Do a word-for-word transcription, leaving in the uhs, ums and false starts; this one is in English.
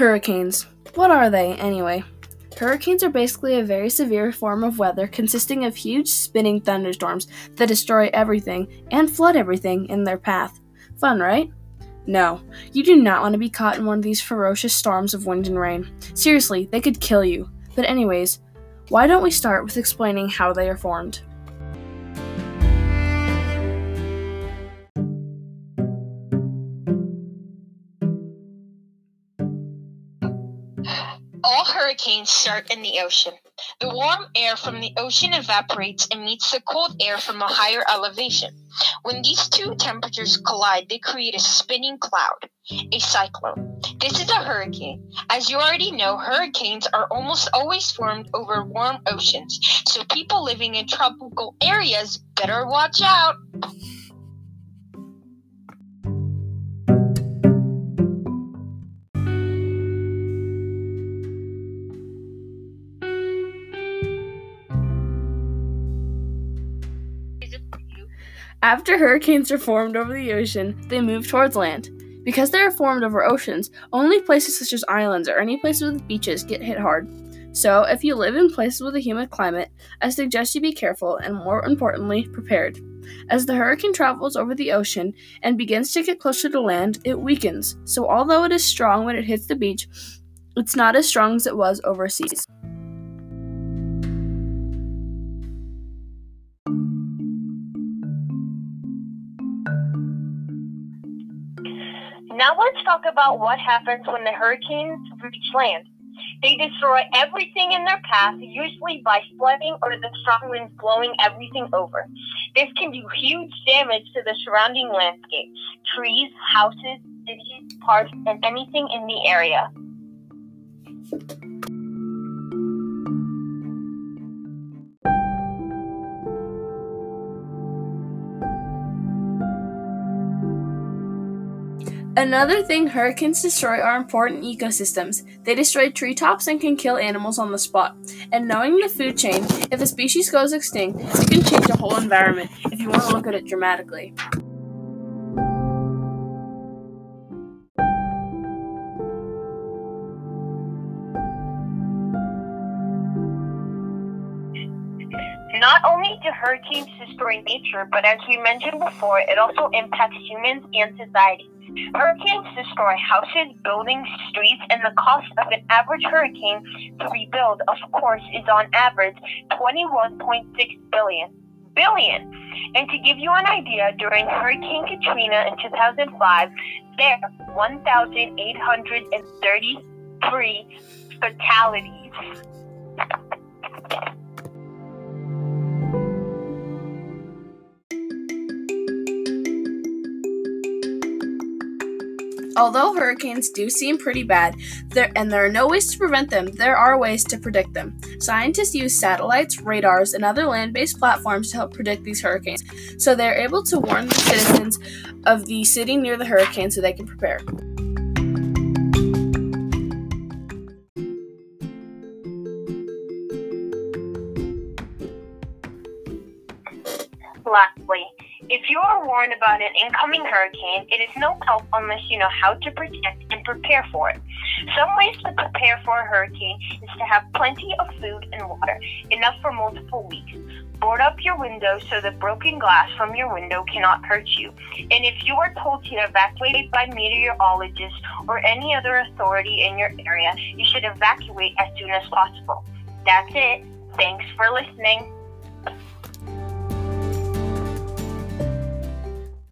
Hurricanes. What are they, anyway? Hurricanes are basically a very severe form of weather consisting of huge spinning thunderstorms that destroy everything and flood everything in their path. Fun, right? No, you do not want to be caught in one of these ferocious storms of wind and rain. Seriously, they could kill you. But anyways, why don't we start with explaining how they are formed? All hurricanes start in the ocean. The warm air from the ocean evaporates and meets the cold air from a higher elevation. When these two temperatures collide, they create a spinning cloud, a cyclone. This is a hurricane. As you already know, hurricanes are almost always formed over warm oceans, so people living in tropical areas better watch out. After hurricanes are formed over the ocean, they move towards land. Because they are formed over oceans, only places such as islands or any places with beaches get hit hard. So, if you live in places with a humid climate, I suggest you be careful and, more importantly, prepared. As the hurricane travels over the ocean and begins to get closer to land, it weakens. So, although it is strong when it hits the beach, it's not as strong as it was overseas. Now let's talk about what happens when the hurricanes reach land. They destroy everything in their path, usually by flooding or the strong winds blowing everything over. This can do huge damage to the surrounding landscape, trees, houses, cities, parks, and anything in the area. Another thing hurricanes destroy are important ecosystems. They destroy treetops and can kill animals on the spot. And knowing the food chain, if a species goes extinct, it can change the whole environment if you want to look at it dramatically. Not only do hurricanes destroy nature, but as we mentioned before, it also impacts humans and society. Hurricanes destroy houses, buildings, streets, and the cost of an average hurricane to rebuild, of course, is on average twenty-one point six billion dollars. Billion. And to give you an idea, during Hurricane Katrina in two thousand five, there were one thousand eight hundred thirty-three fatalities. Although hurricanes do seem pretty bad, there, and there are no ways to prevent them, there are ways to predict them. Scientists use satellites, radars, and other land-based platforms to help predict these hurricanes, so they are able to warn the citizens of the city near the hurricane so they can prepare. Lastly, if you are warned about an incoming hurricane, it is no help unless you know how to protect and prepare for it. Some ways to prepare for a hurricane is to have plenty of food and water, enough for multiple weeks. Board up your windows so the broken glass from your window cannot hurt you. And if you are told to evacuate by meteorologists or any other authority in your area, you should evacuate as soon as possible. That's it. Thanks for listening.